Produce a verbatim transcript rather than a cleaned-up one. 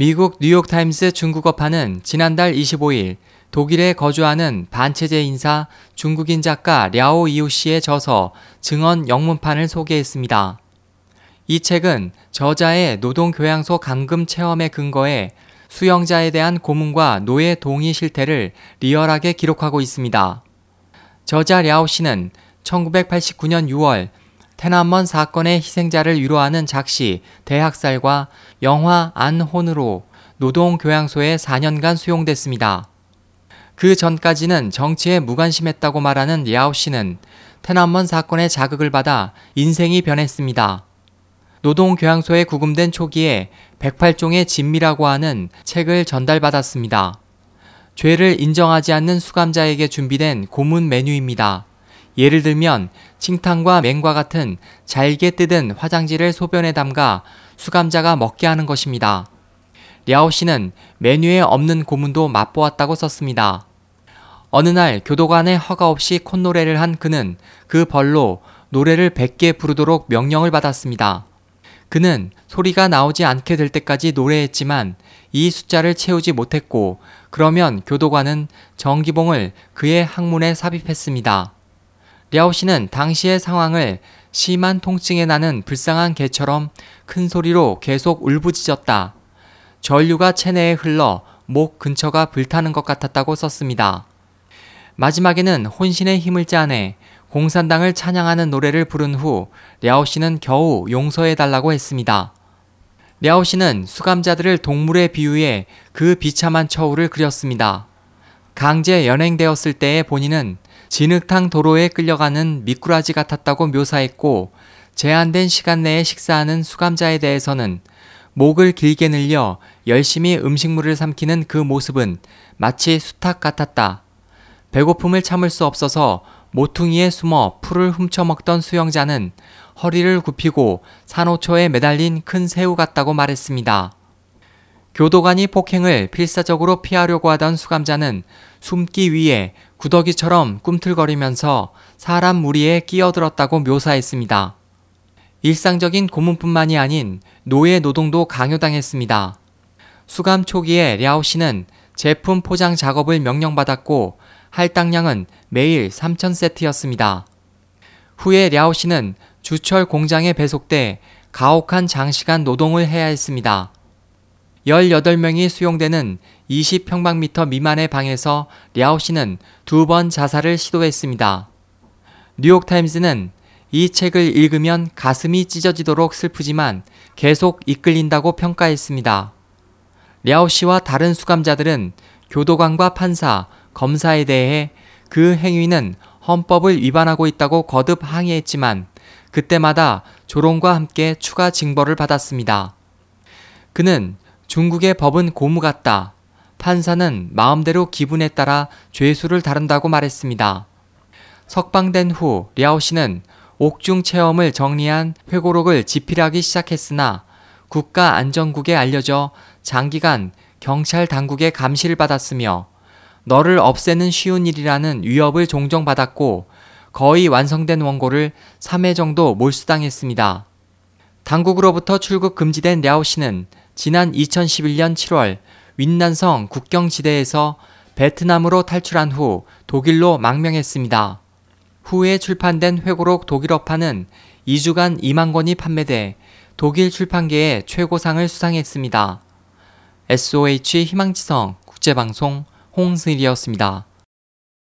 미국 뉴욕타임스 중국어판은 지난달 이십오일 독일에 거주하는 반체제 인사 중국인 작가 랴오이우 씨의 저서 증언 영문판을 소개했습니다. 이 책은 저자의 노동교양소 감금 체험에 근거해 수용자에 대한 고문과 노예 동의 실태를 리얼하게 기록하고 있습니다. 저자 랴오 씨는 천구백팔십구년 유월 톈안먼 사건의 희생자를 위로하는 작시 대학살과 영화 안혼으로 노동교양소에 사년간 수용됐습니다. 그 전까지는 정치에 무관심했다고 말하는 랴오 씨는 톈안먼 사건의 자극을 받아 인생이 변했습니다. 노동교양소에 구금된 초기에 백팔 종의 진미라고 하는 책을 전달받았습니다. 죄를 인정하지 않는 수감자에게 준비된 고문 메뉴입니다. 예를 들면 칭탕과 맹과 같은 잘게 뜯은 화장지를 소변에 담가 수감자가 먹게 하는 것입니다. 랴오 씨는 메뉴에 없는 고문도 맛보았다고 썼습니다. 어느 날 교도관의 허가 없이 콧노래를 한 그는 그 벌로 노래를 백 개 부르도록 명령을 받았습니다. 그는 소리가 나오지 않게 될 때까지 노래했지만 이 숫자를 채우지 못했고, 그러면 교도관은 전기봉을 그의 항문에 삽입했습니다. 랴오 씨는 당시의 상황을 심한 통증에 나는 불쌍한 개처럼 큰 소리로 계속 울부짖었다. 전류가 체내에 흘러 목 근처가 불타는 것 같았다고 썼습니다. 마지막에는 혼신의 힘을 짜내 공산당을 찬양하는 노래를 부른 후 랴오 씨는 겨우 용서해달라고 했습니다. 랴오 씨는 수감자들을 동물에 비유해 그 비참한 처우를 그렸습니다. 강제 연행되었을 때의 본인은 진흙탕 도로에 끌려가는 미꾸라지 같았다고 묘사했고, 제한된 시간 내에 식사하는 수감자에 대해서는 목을 길게 늘려 열심히 음식물을 삼키는 그 모습은 마치 수탉 같았다. 배고픔을 참을 수 없어서 모퉁이에 숨어 풀을 훔쳐먹던 수용자는 허리를 굽히고 산호초에 매달린 큰 새우 같다고 말했습니다. 교도관이 폭행을 필사적으로 피하려고 하던 수감자는 숨기 위해 구더기처럼 꿈틀거리면서 사람 무리에 끼어들었다고 묘사했습니다. 일상적인 고문뿐만이 아닌 노예 노동도 강요당했습니다. 수감 초기에 랴오 씨는 제품 포장 작업을 명령받았고 할당량은 매일 삼천 세트였습니다. 후에 랴오 씨는 주철 공장에 배속돼 가혹한 장시간 노동을 해야 했습니다. 열여덟 명이 수용되는 이십 평방미터 미만의 방에서 랴오 씨는 두 번 자살을 시도했습니다. 뉴욕타임스는 이 책을 읽으면 가슴이 찢어지도록 슬프지만 계속 이끌린다고 평가했습니다. 랴오 씨와 다른 수감자들은 교도관과 판사, 검사에 대해 그 행위는 헌법을 위반하고 있다고 거듭 항의했지만 그때마다 조롱과 함께 추가 징벌을 받았습니다. 그는 중국의 법은 고무 같다. 판사는 마음대로 기분에 따라 죄수를 다룬다고 말했습니다. 석방된 후 랴오 씨는 옥중 체험을 정리한 회고록을 집필하기 시작했으나 국가안전국에 알려져 장기간 경찰 당국의 감시를 받았으며 너를 없애는 쉬운 일이라는 위협을 종종 받았고 거의 완성된 원고를 삼 회 정도 몰수당했습니다. 당국으로부터 출국 금지된 랴오 씨는 지난 이천십일년 칠월 윈난성 국경지대에서 베트남으로 탈출한 후 독일로 망명했습니다. 후에 출판된 회고록 독일어판은 이 주간 이만 권이 판매돼 독일 출판계의 최고상을 수상했습니다. 에스오에이치 희망지성 국제방송 홍승일이었습니다.